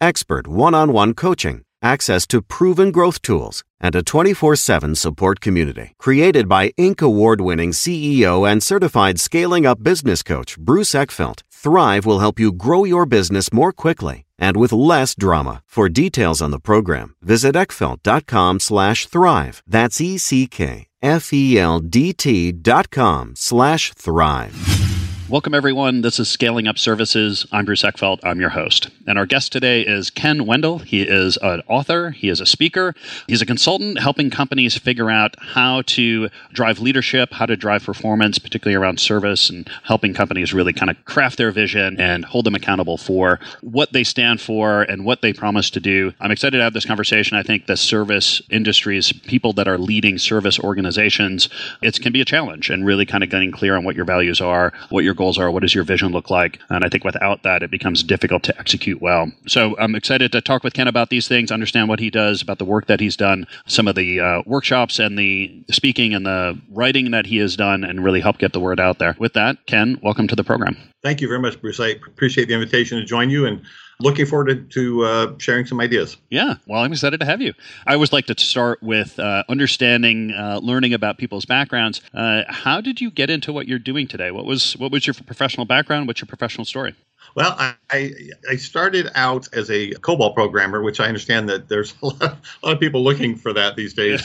expert one-on-one coaching, access to proven growth tools, and a 24/7 support community. Created by Inc. award-winning CEO and certified Scaling Up business coach Bruce Eckfeldt, Thrive will help you grow your business more quickly and with less drama. For details on the program, visit eckfeldt.com/thrive. That's ECKFELDT.com/thrive. Welcome, everyone. This is Scaling Up Services. I'm Bruce Eckfeldt. I'm your host. And our guest today is Ken Wendell. He is an author. He is a speaker. He's a consultant helping companies figure out how to drive leadership, how to drive performance, particularly around service, and helping companies really kind of craft their vision and hold them accountable for what they stand for and what they promise to do. I'm excited to have this conversation. I think the service industries, people that are leading service organizations, it can be a challenge, and really kind of getting clear on what your values are, what your goals are, what does your vision look like? And I think without that, it becomes difficult to execute well. So I'm excited to talk with Ken about these things, understand what he does, about the work that he's done, some of the workshops and the speaking and the writing that he has done, and really help get the word out there. With that, Ken, welcome to the program. Thank you very much, Bruce. I appreciate the invitation to join you, and looking forward to sharing some ideas. Yeah. Well, I'm excited to have you. I always like to start with understanding, learning about people's backgrounds. How did you get into what you're doing today? What was your professional background? What's your professional story? Well, I started out as a COBOL programmer, which I understand that there's a lot of people looking for that these days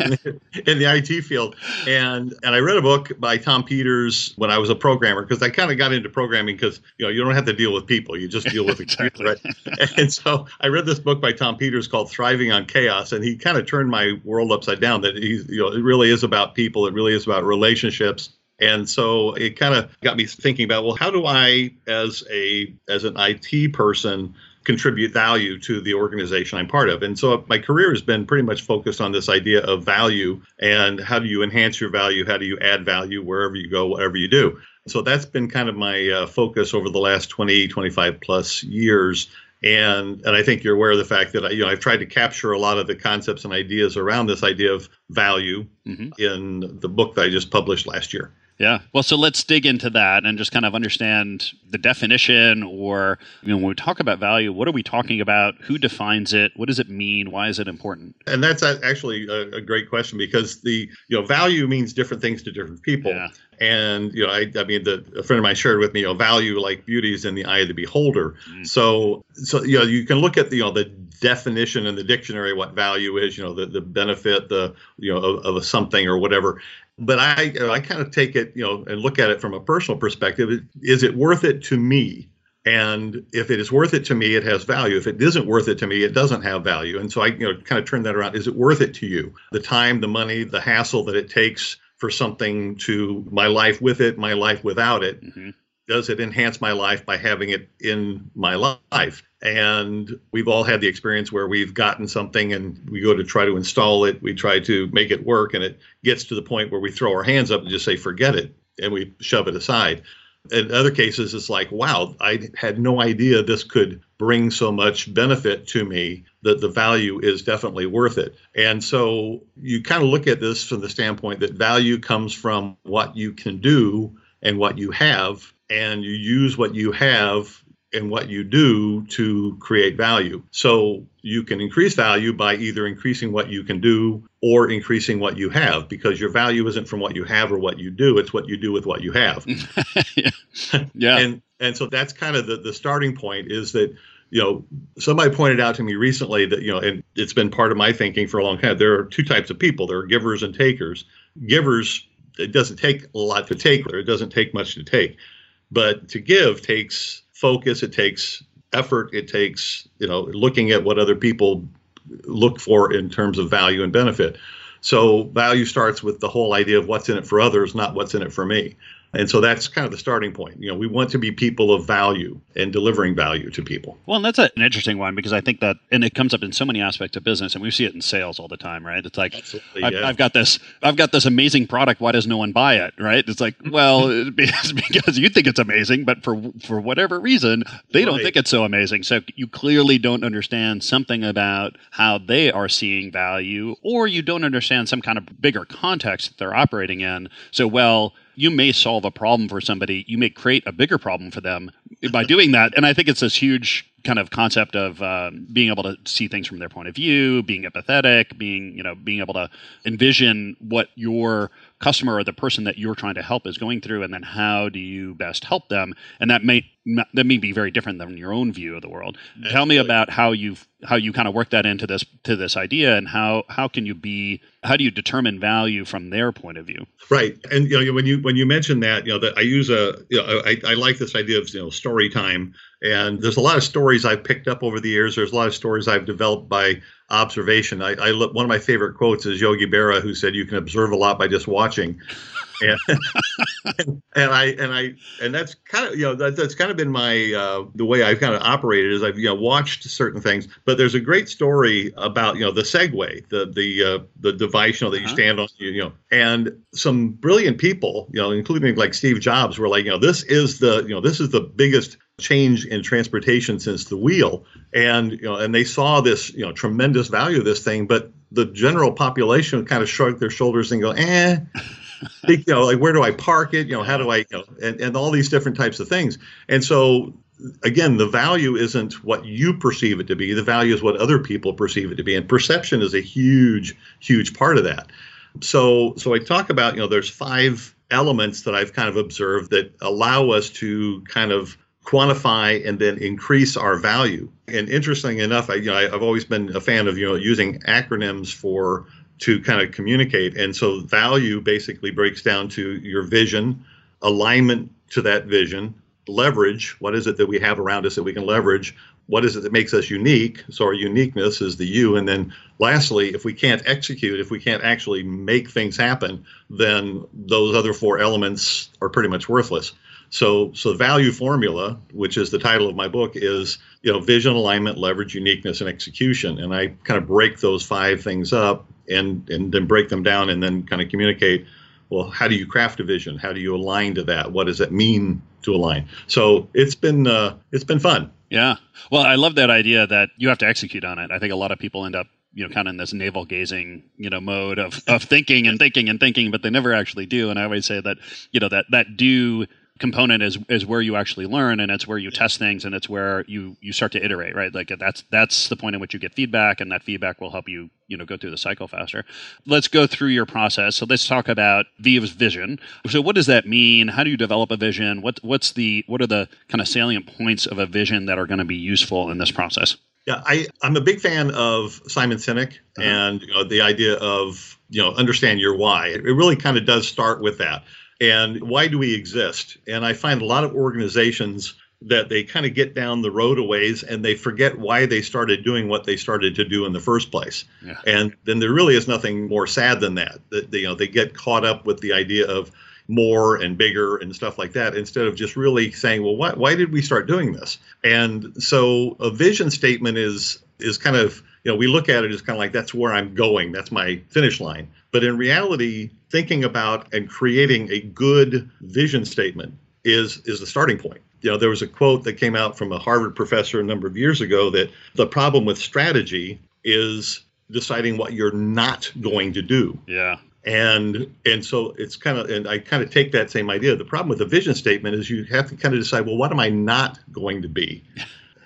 in the IT field. And I read a book by Tom Peters when I was a programmer, because I kind of got into programming because, you know, you don't have to deal with people. You just deal with the computer, right? And so I read this book by Tom Peters called Thriving on Chaos, and he kind of turned my world upside down, that he's, you know, it really is about people. It really is about relationships. And so it kind of got me thinking about, well, how do I, as an IT person, contribute value to the organization I'm part of? And so my career has been pretty much focused on this idea of value, and how do you enhance your value? How do you add value wherever you go, whatever you do? So that's been kind of my focus over the last 20, 25 plus years. And I think you're aware of the fact that, you know, I've tried to capture a lot of the concepts and ideas around this idea of value in the book that I just published last year. Yeah. Well, so let's dig into that and just kind of understand the definition, or, you know, when we talk about value, what are we talking about? Who defines it? What does it mean? Why is it important? And that's actually a great question, because the, you know, value means different things to different people. Yeah. And, you know, a friend of mine shared with me, you know, value, like beauty, is in the eye of the beholder. Mm. So, you know, you can look at the, you know, the definition in the dictionary, what value is, you know, the benefit, the, you know, of something or whatever. But I kind of take it, you know, and look at it from a personal perspective. Is it worth it to me? And if it is worth it to me, it has value. If it isn't worth it to me, it doesn't have value. And so I, you know, kind of turn that around. Is it worth it to you? The time, the money, the hassle that it takes for something to my life with it, my life without it. Mm-hmm. Does it enhance my life by having it in my life? And we've all had the experience where we've gotten something and we go to try to install it. We try to make it work, and it gets to the point where we throw our hands up and just say, forget it. And we shove it aside. In other cases, it's like, wow, I had no idea this could bring so much benefit to me, that the value is definitely worth it. And so you kind of look at this from the standpoint that value comes from what you can do and what you have, and you use what you have and what you do to create value. So you can increase value by either increasing what you can do or increasing what you have, because your value isn't from what you have or what you do, it's what you do with what you have. Yeah. And so that's kind of the starting point, is that, you know, somebody pointed out to me recently that, you know, and it's been part of my thinking for a long time, there are two types of people. There are givers and takers. Givers, it doesn't take a lot to take, or it doesn't take much to take. But to give takes focus, it takes effort, it takes, you know, looking at what other people look for in terms of value and benefit. So value starts with the whole idea of what's in it for others, not what's in it for me. And so that's kind of the starting point. You know, we want to be people of value and delivering value to people. Well, and that's an interesting one, because I think that, and it comes up in so many aspects of business, and we see it in sales all the time, right? It's like, I've got this amazing product. Why does no one buy it, right? It's like, well, it's because you think it's amazing, but for whatever reason, they don't think it's so amazing. So you clearly don't understand something about how they are seeing value, or you don't understand some kind of bigger context that they're operating in. So, well, you may solve a problem for somebody. You may create a bigger problem for them by doing that. And I think it's this huge kind of concept of being able to see things from their point of view, being empathetic, being able to envision what your customer or the person that you're trying to help is going through, and then how do you best help them? And that may be very different than your own view of the world. Absolutely. Tell me about how you kind of work that into this idea, and how do you determine value from their point of view? Right, and when you mention that, that I use I like this idea of story time. And there's a lot of stories I've picked up over the years. There's a lot of stories I've developed by observation. One of my favorite quotes is Yogi Berra, who said, "You can observe a lot by just watching." And that's kind of that's kind of been my the way I've kind of operated is I've watched certain things. But there's a great story about the Segway, the device that you stand on, and some brilliant people including like Steve Jobs were like this is the biggest change in transportation since the wheel, and they saw this tremendous value of this thing, but the general population kind of shrugged their shoulders and go like, where do I park it? How do I, and all these different types of things. And so, again, the value isn't what you perceive it to be. The value is what other people perceive it to be. And perception is a huge, huge part of that. So I talk about, there's 5 elements that I've kind of observed that allow us to kind of quantify and then increase our value. And interesting enough, I've always been a fan of, using acronyms to kind of communicate. And so value basically breaks down to your vision, alignment to that vision, leverage. What is it that we have around us that we can leverage? What is it that makes us unique? So our uniqueness is the you. And then lastly, if we can't execute, if we can't actually make things happen, then those other 4 elements are pretty much worthless. So the value formula, which is the title of my book, is vision, alignment, leverage, uniqueness, and execution. And I kind of break those 5 things up and then break them down and then kind of communicate, well, how do you craft a vision? How do you align to that? What does it mean to align? So it's been fun. Yeah. Well, I love that idea that you have to execute on it. I think a lot of people end up kind of in this navel gazing, mode of thinking and thinking and thinking, but they never actually do. And I always say that, that do component is where you actually learn, and it's where you test things, and it's where you start to iterate, right? Like that's the point in which you get feedback, and that feedback will help you, go through the cycle faster. Let's go through your process. So let's talk about V's vision. So what does that mean? How do you develop a vision? What are the kind of salient points of a vision that are going to be useful in this process? Yeah, I'm a big fan of Simon Sinek and the idea of, understand your why. It really kind of does start with that. And why do we exist? And I find a lot of organizations that they kind of get down the road a ways and they forget why they started doing what they started to do in the first place. Yeah. And then there really is nothing more sad than that they get caught up with the idea of more and bigger and stuff like that, instead of just really saying, well, why did we start doing this? And so a vision statement is kind of, we look at it as kind of like, that's where I'm going. That's my finish line. But in reality, thinking about and creating a good vision statement is the starting point. There was a quote that came out from a Harvard professor a number of years ago that the problem with strategy is deciding what you're not going to do. Yeah. And so it's kind of, and I kind of take that same idea. The problem with a vision statement is you have to kind of decide, well, what am I not going to be?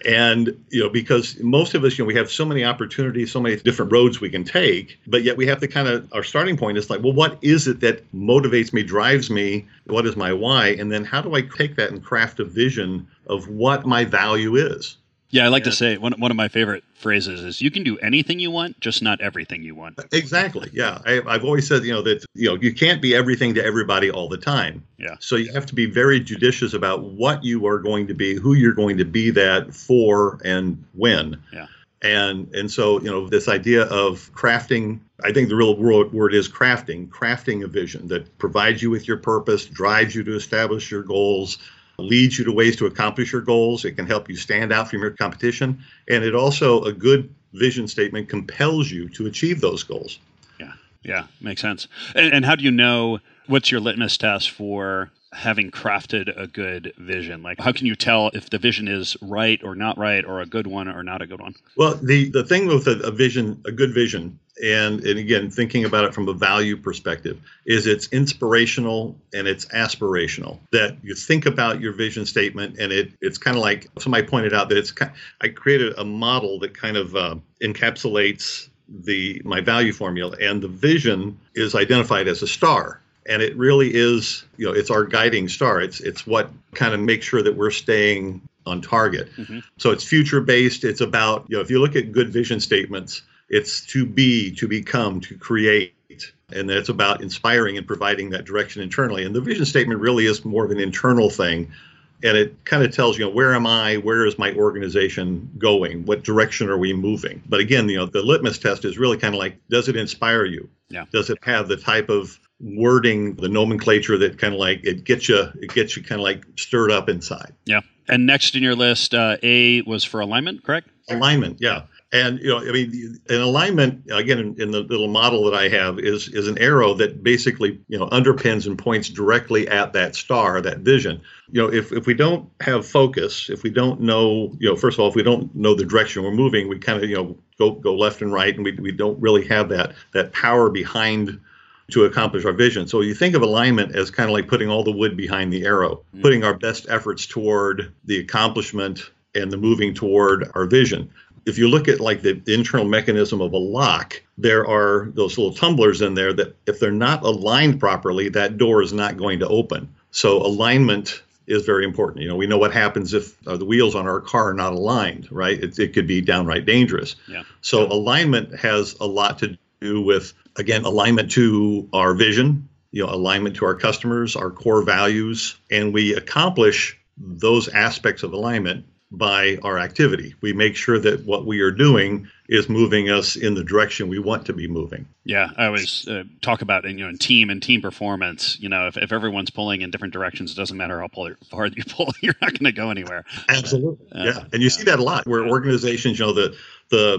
And, because most of us, we have so many opportunities, so many different roads we can take, but yet we have to kind of, our starting point is like, well, what is it that motivates me, drives me? What is my why? And then how do I take that and craft a vision of what my value is? Yeah, I like to say one of my favorite phrases is, you can do anything you want, just not everything you want. Exactly. Yeah. I've always said, that, you can't be everything to everybody all the time. Yeah. So you have to be very judicious about what you are going to be, who you're going to be that for, and when. Yeah. And so, you know, this idea of crafting, I think the real word is crafting a vision that provides you with your purpose, drives you to establish your goals, leads you to ways to accomplish your goals. It can help you stand out from your competition. And it also, a good vision statement compels you to achieve those goals. Yeah. Yeah. Makes sense. And how do you know, what's your litmus test for having crafted a good vision? Like, how can you tell if the vision is right or not right, or a good one or not a good one? Well, the thing with a good vision, and again, thinking about it from a value perspective, is it's inspirational and it's aspirational. That you think about your vision statement, and it's kind of like somebody pointed out that I created a model that kind of encapsulates my value formula, and the vision is identified as a star. And it really is, you know, it's our guiding star. It's what kind of makes sure that we're staying on target. Mm-hmm. So it's future based. It's about, you know, if you look at good vision statements, it's to be, to become, to create. And it's about inspiring and providing that direction internally. And the vision statement really is more of an internal thing. And it kind of tells, you know, where am I? Where is my organization going? What direction are we moving? But again, you know, the litmus test is really kind of like, does it inspire you? Yeah. Does it have the type of wording, the nomenclature that kind of like it gets you kind of like stirred up inside? Yeah. And next in your list, A was for alignment, correct? Alignment, yeah. And, you know, I mean, an alignment, again, in the little model that I have is an arrow that basically, you know, underpins and points directly at that star, that vision. You know, if we don't have focus, if we don't know, you know, first of all, if we don't know the direction we're moving, we kind of, you know, go left and right, and we don't really have that power behind to accomplish our vision. So you think of alignment as kind of like putting all the wood behind the arrow, mm-hmm. putting our best efforts toward the accomplishment and the moving toward our vision. If you look at like the internal mechanism of a lock, there are those little tumblers in there that if they're not aligned properly, that door is not going to open. So alignment is very important. You know, we know what happens if the wheels on our car are not aligned, right? It could be downright dangerous. Yeah. So alignment has a lot to do with, again, alignment to our vision, you know, alignment to our customers, our core values, and we accomplish those aspects of alignment by our activity. We make sure that what we are doing is moving us in the direction we want to be moving. Yeah, I always talk about, you know, in team performance, you know, if everyone's pulling in different directions, it doesn't matter how far you pull, you're not going to go anywhere. Absolutely. Yeah, and you see that a lot where organizations, you know,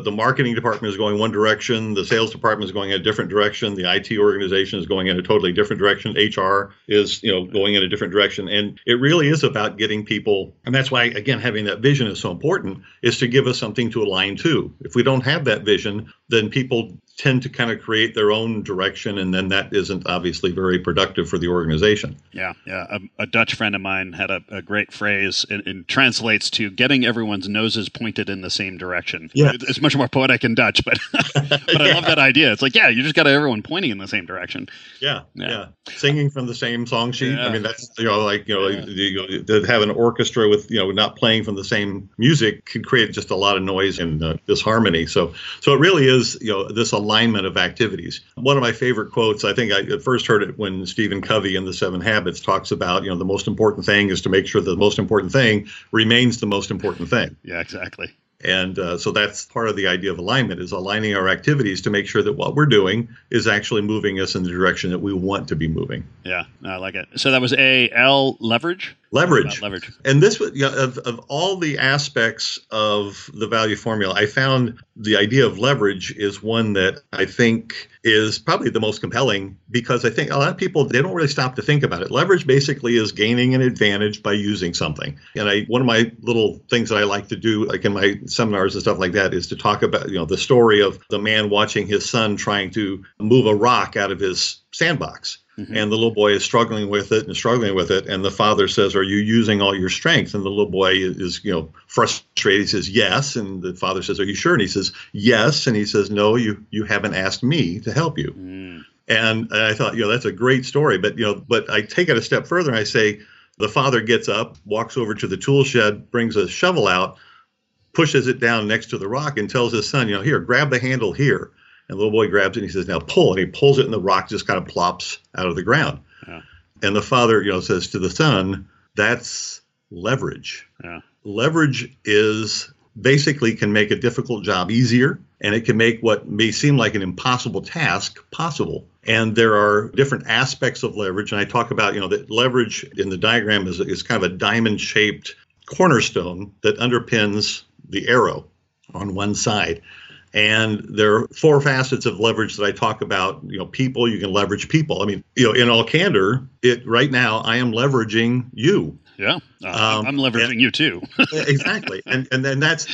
the marketing department is going one direction, the sales department is going in a different direction, the IT organization is going in a totally different direction, HR is, you know, going in a different direction. And it really is about getting people, and that's why, again, having that vision is so important, is to give us something to align to. If we don't have that vision, then people tend to kind of create their own direction, and then that isn't obviously very productive for the organization. Yeah, yeah. A Dutch friend of mine had a great phrase, and translates to getting everyone's noses pointed in the same direction. Yeah, it's much more poetic in Dutch, but but I love that idea. It's like, yeah, you just got everyone pointing in the same direction. Yeah, yeah, yeah. Singing from the same song sheet. Yeah. I mean, that's, you know, like, you know, yeah. You know, to have an orchestra with, you know, not playing from the same music can create just a lot of noise and disharmony. So it really is, you know, this alignment of activities. One of my favorite quotes, I think I first heard it when Stephen Covey in The 7 Habits talks about, you know, the most important thing is to make sure that the most important thing remains the most important thing. Yeah, exactly. And so that's part of the idea of alignment, is aligning our activities to make sure that what we're doing is actually moving us in the direction that we want to be moving. Yeah, I like it. So that was A, L, leverage. Leverage. And this was, you know, of all the aspects of the value formula, I found the idea of leverage is one that I think is probably the most compelling, because I think a lot of people, they don't really stop to think about it. Leverage basically is gaining an advantage by using something. And one of my little things that I like to do, like in my seminars and stuff like that, is to talk about, you know, the story of the man watching his son trying to move a rock out of his sandbox. Mm-hmm. And the little boy is struggling with it. And the father says, are you using all your strength? And the little boy is, you know, frustrated. He says, yes. And the father says, are you sure? And he says, yes. And he says, no, you haven't asked me to help you. Mm. And I thought, you know, that's a great story. But, you know, but I take it a step further and I say, the father gets up, walks over to the tool shed, brings a shovel out, pushes it down next to the rock and tells his son, you know, here, grab the handle here. And the little boy grabs it and he says, now pull. And he pulls it and the rock just kind of plops out of the ground. Yeah. And the father, you know, says to the son, that's leverage. Yeah. Leverage is basically can make a difficult job easier, and it can make what may seem like an impossible task possible. And there are different aspects of leverage. And I talk about, you know, that leverage in the diagram is kind of a diamond-shaped cornerstone that underpins the arrow on one side. And there are four facets of leverage that I talk about. You know, people, you can leverage people. I mean, you know, in all candor, right now I am leveraging you. Yeah, I'm leveraging you too. Exactly, and that's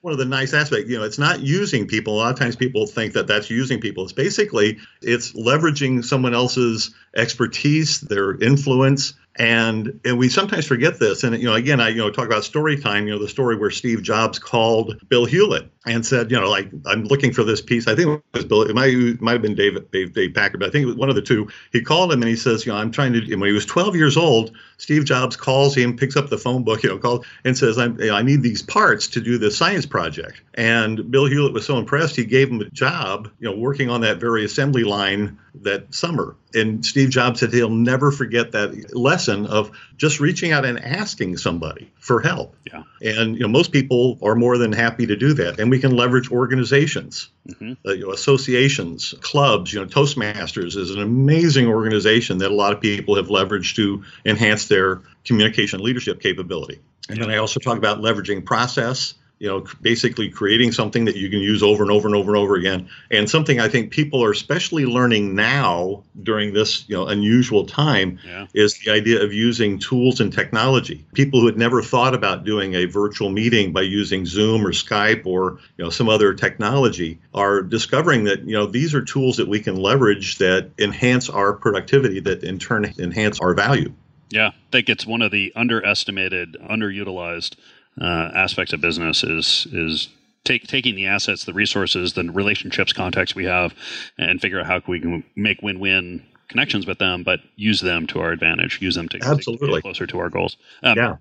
one of the nice aspects. You know, it's not using people. A lot of times people think that that's using people. It's basically leveraging someone else's expertise, their influence, and we sometimes forget this. And you know, again, I talk about story time. You know, the story where Steve Jobs called Bill Hewlett and said, you know, like, I'm looking for this piece. I think it was Bill. It might have been Dave Packard, but I think it was one of the two. He called him and he says, you know, I'm trying to. And when he was 12 years old, Steve Jobs calls him, picks up the phone book, you know, calls and says, I need these parts to do this science project. And Bill Hewlett was so impressed, he gave him a job, you know, working on that very assembly line that summer. And Steve Jobs said he'll never forget that lesson of just reaching out and asking somebody for help. Yeah. And, you know, most people are more than happy to do that. And we can leverage organizations, you know, associations, clubs. You know, Toastmasters is an amazing organization that a lot of people have leveraged to enhance their communication leadership capability. And then I also talk about leveraging process. You know, basically creating something that you can use over and over and over and over again. And something I think people are especially learning now during this, you know, unusual time is the idea of using tools and technology. People who had never thought about doing a virtual meeting by using Zoom or Skype or, you know, some other technology are discovering that, you know, these are tools that we can leverage that enhance our productivity, that in turn enhance our value. Yeah, I think it's one of the underestimated, underutilized aspects of business is taking the assets, the resources, the relationships, contacts we have, and figure out how we can make win-win connections with them, but use them to our advantage, use them to get closer to our goals.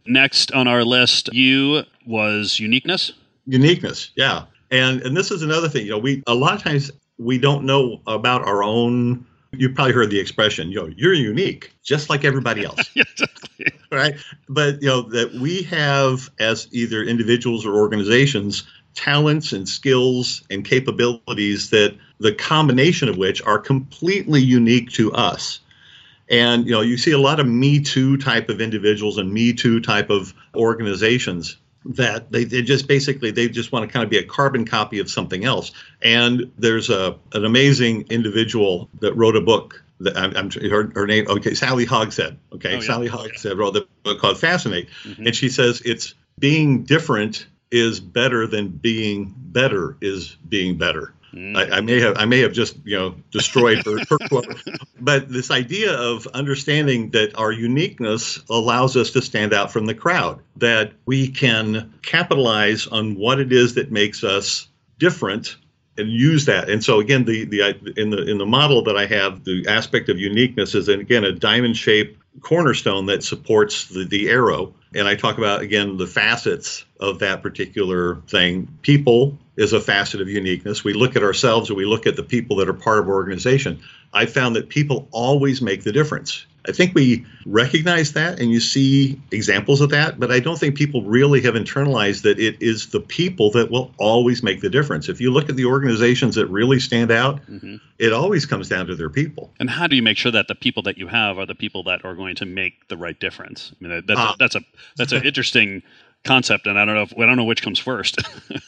Next on our list, was uniqueness. Uniqueness, yeah. And this is another thing, you know, a lot of times we don't know about our own. You probably heard the expression, you know, you're unique, just like everybody else. Exactly. Right. But, you know, that we have as either individuals or organizations, talents and skills and capabilities that the combination of which are completely unique to us. And, you know, you see a lot of Me Too type of individuals and Me Too type of organizations that they just want to kind of be a carbon copy of something else. And there's an amazing individual that wrote a book that her name. Okay. Sally Hogshead. Okay. Oh, yeah. Sally Hogshead wrote the book called Fascinate. Mm-hmm. And she says, it's being different is better than being better is being better. Mm-hmm. I may have just, you know, destroyed her quote, but this idea of understanding that our uniqueness allows us to stand out from the crowd, that we can capitalize on what it is that makes us different and use that. And so again, in the model that I have, the aspect of uniqueness is, again, a diamond-shaped cornerstone that supports the arrow. And I talk about, again, the facets of that particular thing. People is a facet of uniqueness. We look at ourselves or we look at the people that are part of our organization. I found that people always make the difference. I think we recognize that and you see examples of that, but I don't think people really have internalized that it is the people that will always make the difference. If you look at the organizations that really stand out, it always comes down to their people. And how do you make sure that the people that you have are the people that are going to make the right difference? I mean, that's an interesting concept, and I don't know which comes first.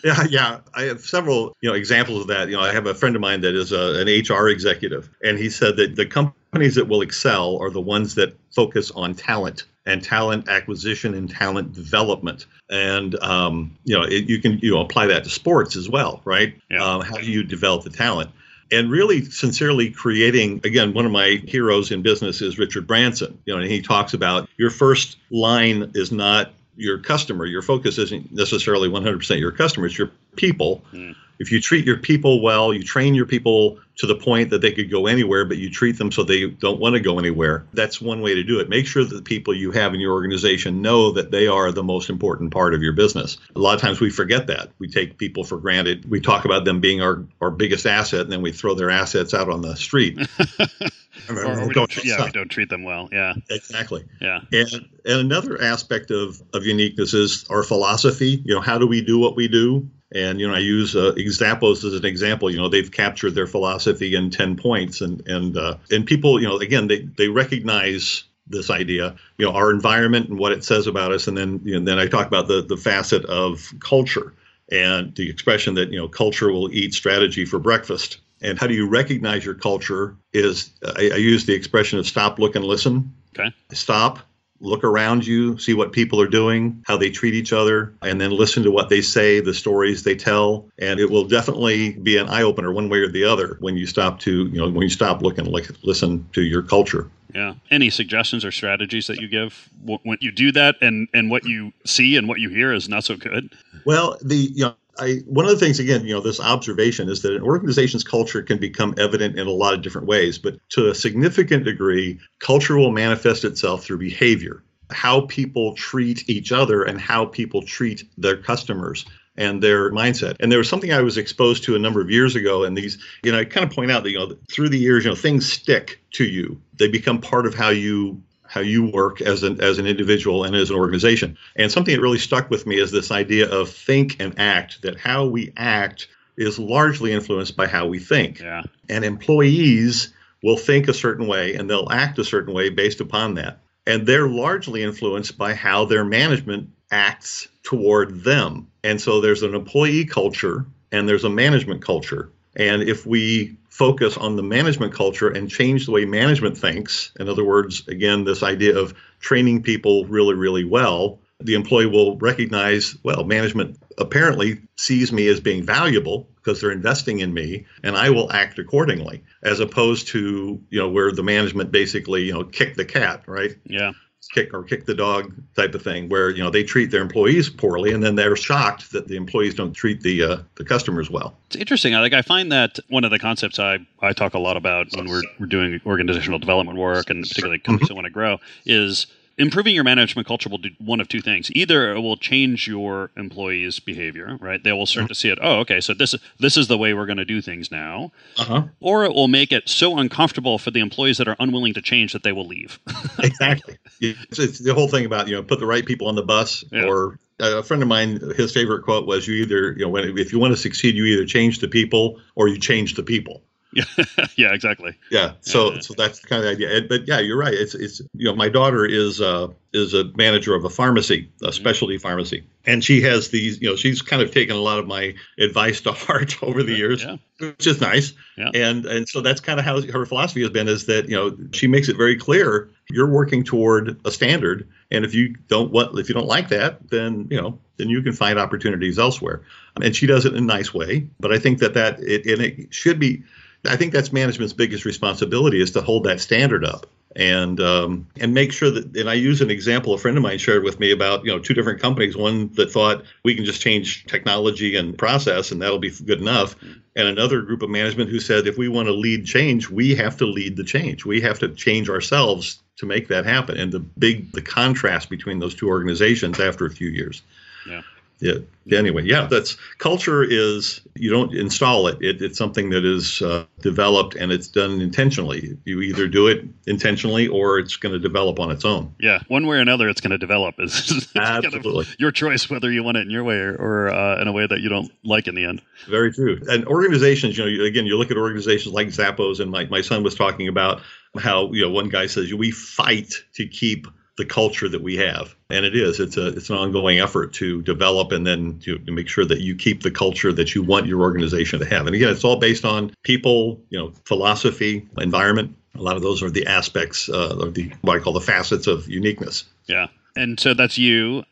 Yeah. I have several, you know, examples of that. You know, I have a friend of mine that is an HR executive, and he said that the companies that will excel are the ones that focus on talent and talent acquisition and talent development. And, you know, you can, you know, apply that to sports as well, right? Yeah. How do you develop the talent? And really sincerely creating, again, one of my heroes in business is Richard Branson. You know, and he talks about your first line is not your customer. Your focus isn't necessarily 100% your customer, it's your people. Mm. If you treat your people well, you train your people to the point that they could go anywhere, but you treat them so they don't want to go anywhere. That's one way to do it. Make sure that the people you have in your organization know that they are the most important part of your business. A lot of times we forget that. We take people for granted. We talk about them being our biggest asset, and then we throw their assets out on the street. We don't treat them well. Yeah, exactly. Yeah. And another aspect of uniqueness is our philosophy. You know, how do we do what we do? And, you know, I use Zappos as an example. You know, they've captured their philosophy in 10 points. And people, you know, again, they recognize this idea, you know, our environment and what it says about us. And then, you know, I talk about the facet of culture and the expression that, you know, culture will eat strategy for breakfast. And how do you recognize your culture is, I use the expression of stop, look, and listen. Okay. Stop. Look around you, see what people are doing, how they treat each other, and then listen to what they say, the stories they tell. And it will definitely be an eye-opener one way or the other when you stop to, you know, when you stop looking, listen to your culture. Yeah. Any suggestions or strategies that you give when you do that, and what you see and what you hear is not so good? Well, one of the things, again, you know, this observation is that an organization's culture can become evident in a lot of different ways, but to a significant degree, culture will manifest itself through behavior, how people treat each other and how people treat their customers and their mindset. And there was something I was exposed to a number of years ago, and these, you know, I kind of point out that, you know, through the years, you know, things stick to you. They become part of how you work as an individual and as an organization. And something that really stuck with me is this idea of think and act, that how we act is largely influenced by how we think. Yeah. And employees will think a certain way and they'll act a certain way based upon that. And they're largely influenced by how their management acts toward them. And so there's an employee culture and there's a management culture. And if we focus on the management culture and change the way management thinks, in other words, again, this idea of training people really, really well, the employee will recognize, well, management apparently sees me as being valuable because they're investing in me, and I will act accordingly, as opposed to, you know, where the management basically, you know, kick the cat, right? Yeah. Kick the dog type of thing, where, you know, they treat their employees poorly and then they're shocked that the employees don't treat the customers well. It's interesting. I find that one of the concepts I talk a lot about when we're doing organizational development work, and particularly companies that want to grow, is improving your management culture will do one of two things. Either it will change your employees' behavior, right? They will start to see it, oh, okay, so this is the way we're going to do things now. Uh-huh. Or it will make it so uncomfortable for the employees that are unwilling to change that they will leave. Exactly. It's the whole thing about, you know, put the right people on the bus. Yeah. Or a friend of mine, his favorite quote was, if you want to succeed, you either change the people or you change the people. Yeah, exactly. Yeah. So that's the kind of idea. But yeah, you're right. It's you know, my daughter is a manager of a pharmacy, a specialty pharmacy. And she has these, you know, she's kind of taken a lot of my advice to heart over the years, which is nice. Yeah. And so that's kind of how her philosophy has been, is that, you know, she makes it very clear you're working toward a standard. And if you don't like that, then, you know, then you can find opportunities elsewhere. And she does it in a nice way. But I think it should be. I think that's management's biggest responsibility, is to hold that standard up and make sure that. And I use an example a friend of mine shared with me about, you know, two different companies, one that thought we can just change technology and process and that'll be good enough. And another group of management who said, if we want to lead change, we have to lead the change. We have to change ourselves to make that happen. And the contrast between those two organizations after a few years. Yeah. Yeah. Anyway, yeah, culture is, you don't install it. It's something that is developed, and it's done intentionally. You either do it intentionally or it's going to develop on its own. Yeah. One way or another, it's going to develop. It's absolutely kind of your choice whether you want it in your way or in a way that you don't like in the end. Very true. And organizations, you know, again, you look at organizations like Zappos, and my son was talking about how, you know, one guy says, we fight to keep the culture that we have. And it's an ongoing effort to develop and then to make sure that you keep the culture that you want your organization to have. And again, it's all based on people, you know, philosophy, environment. A lot of those are the aspects what I call the facets of uniqueness. Yeah. And so that's you.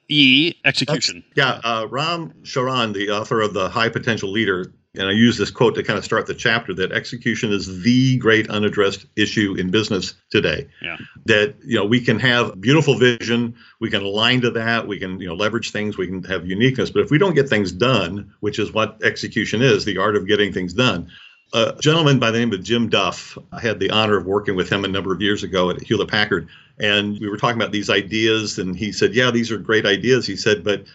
Execution. Ram Charan, the author of The High Potential Leader, and I use this quote to kind of start the chapter, that execution is the great unaddressed issue in business today. Yeah. That, you know, we can have beautiful vision, we can align to that, we can, you know, leverage things, we can have uniqueness, but if we don't get things done, which is what execution is, the art of getting things done. A gentleman by the name of Jim Duff, I had the honor of working with him a number of years ago at Hewlett Packard, and we were talking about these ideas, and he said, yeah, these are great ideas, he said, but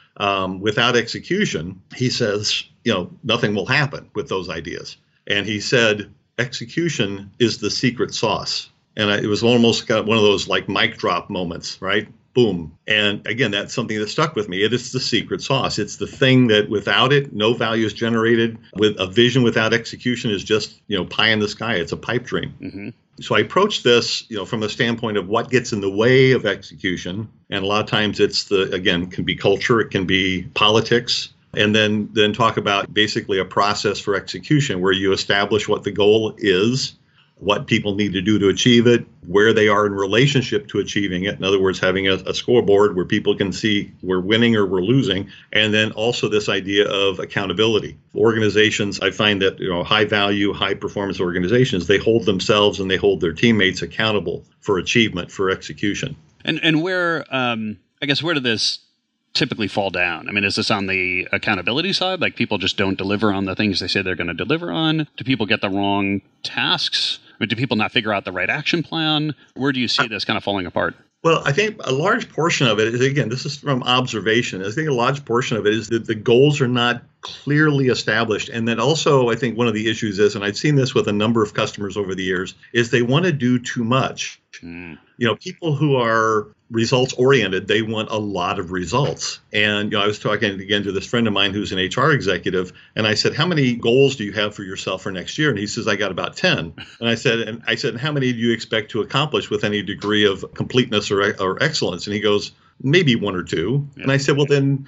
without execution, he says, you know, nothing will happen with those ideas. And he said, execution is the secret sauce. And it was almost got one of those like mic drop moments, right? Boom. And again, that's something that stuck with me. It is the secret sauce. It's the thing that without it, no value is generated. With a vision without execution is just, you know, pie in the sky. It's a pipe dream. Mm-hmm. So I approached this, you know, from the standpoint of what gets in the way of execution. And a lot of times it's the, again, can be culture, it can be politics. And then talk about basically a process for execution where you establish what the goal is, what people need to do to achieve it, where they are in relationship to achieving it. In other words, having a scoreboard where people can see we're winning or we're losing. And then also this idea of accountability. Organizations, I find that, you know, high value, high performance organizations, they hold themselves and they hold their teammates accountable for achievement, for execution. And where, I guess, where did this typically fall down? I mean, is this on the accountability side? Like people just don't deliver on the things they say they're going to deliver on? Do people get the wrong tasks? I mean, do people not figure out the right action plan? Where do you see this kind of falling apart? Well, I think a large portion of it is, again, this is from observation. I think a large portion of it is that the goals are not clearly established. And then also, I think one of the issues is, and I've seen this with a number of customers over the years, is they want to do too much. Mm. You know, people who are results oriented, they want a lot of results. And, you know, I was talking again to this friend of mine who's an HR executive, and I said, how many goals do you have for yourself for next year? And he says, I got about 10. And I said, how many do you expect to accomplish with any degree of completeness or excellence? And he goes, maybe one or two. Yeah. And I said, well, then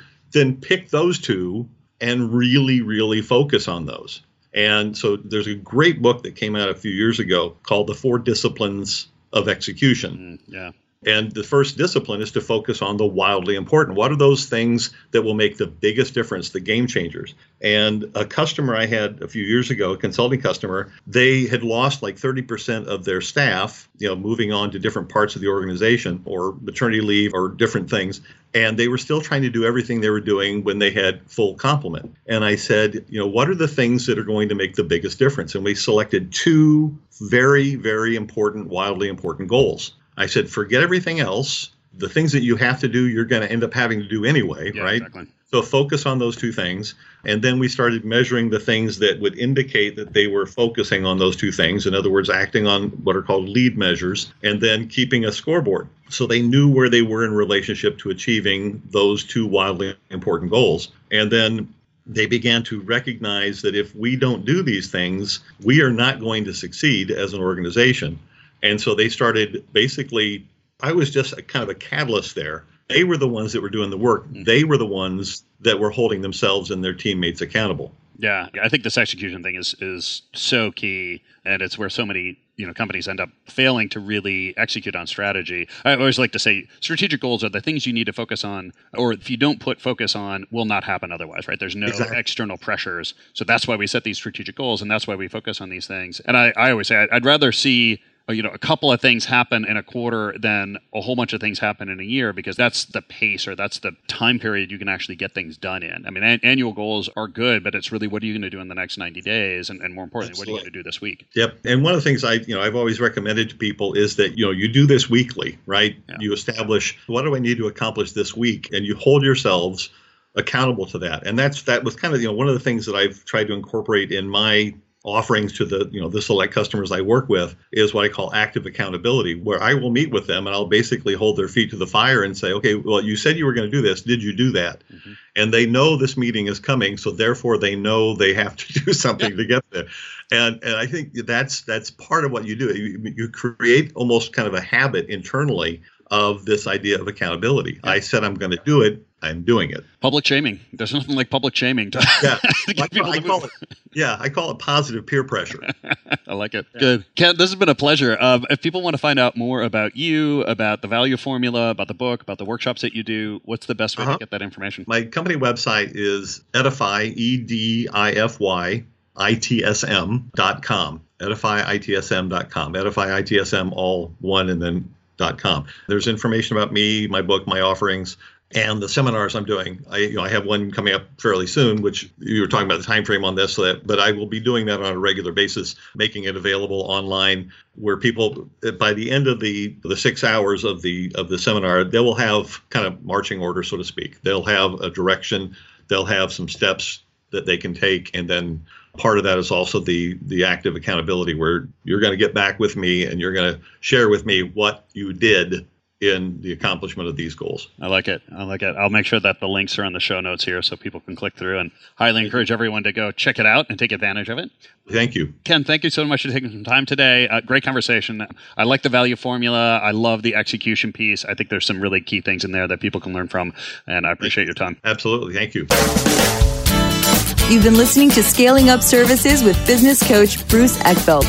pick those two and really, really focus on those. And so there's a great book that came out a few years ago called The Four Disciplines of Execution. Mm, yeah. And the first discipline is to focus on the wildly important. What are those things that will make the biggest difference, the game changers? And a customer I had a few years ago, a consulting customer, they had lost like 30% of their staff, you know, moving on to different parts of the organization or maternity leave or different things. And they were still trying to do everything they were doing when they had full complement. And I said, you know, what are the things that are going to make the biggest difference? And we selected two very, very important, wildly important goals. I said, forget everything else. The things that you have to do, you're going to end up having to do anyway, yeah, right? Exactly. So focus on those two things. And then we started measuring the things that would indicate that they were focusing on those two things. In other words, acting on what are called lead measures and then keeping a scoreboard. So they knew where they were in relationship to achieving those two wildly important goals. And then they began to recognize that if we don't do these things, we are not going to succeed as an organization. And so they started basically, I was just a kind of a catalyst there. They were the ones that were doing the work. They were the ones that were holding themselves and their teammates accountable. Yeah, I think this execution thing is so key, and it's where so many, you know, companies end up failing to really execute on strategy. I always like to say strategic goals are the things you need to focus on, or if you don't put focus on, will not happen otherwise, right? There's no exactly. external pressures. So that's why we set these strategic goals, and that's why we focus on these things. And I always say I'd rather see, you know, a couple of things happen in a quarter than a whole bunch of things happen in a year, because that's the pace or that's the time period you can actually get things done in. I mean, annual goals are good, but it's really what are you going to do in the next 90 days? And more importantly, Absolutely. What are you going to do this week? Yep. And one of the things I've always recommended to people is that, you know, you do this weekly, right? Yeah. You establish what do I need to accomplish this week? And you hold yourselves accountable to that. And that was kind of, you know, one of the things that I've tried to incorporate in my offerings to the, you know, the select customers I work with is what I call active accountability, where I will meet with them and I'll basically hold their feet to the fire and say, okay, well, you said you were going to do this. Did you do that? Mm-hmm. And they know this meeting is coming. So therefore they know they have to do something to get there. And I think that's part of what you do. You create almost kind of a habit internally of this idea of accountability. Yeah. I said, I'm going to do it. I'm doing it. Public shaming. There's nothing like public shaming. Yeah. I call it positive peer pressure. I like it. Yeah. Good. Ken, this has been a pleasure. If people want to find out more about you, about the Value Formula, about the book, about the workshops that you do, what's the best way to get that information? My company website is edifyitsm.com. edifyitsm.com. edifyitsm, all one, and then .com. There's information about me, my book, my offerings, and the seminars I'm doing. I have one coming up fairly soon, which you were talking about the time frame on this, but I will be doing that on a regular basis, making it available online where people, by the end of the 6 hours of the seminar, they will have kind of marching order, so to speak. They'll have a direction. They'll have some steps that they can take. And then part of that is also the active accountability, where you're going to get back with me and you're going to share with me what you did in the accomplishment of these goals. I like it. I like it. I'll make sure that the links are on the show notes here so people can click through, and highly encourage everyone to go check it out and take advantage of it. Thank you. Ken, thank you so much for taking some time today. Great conversation. I like the value formula. I love the execution piece. I think there's some really key things in there that people can learn from, and I appreciate your time. Absolutely. Thank you. You've been listening to Scaling Up Services with business coach Bruce Eckfeldt.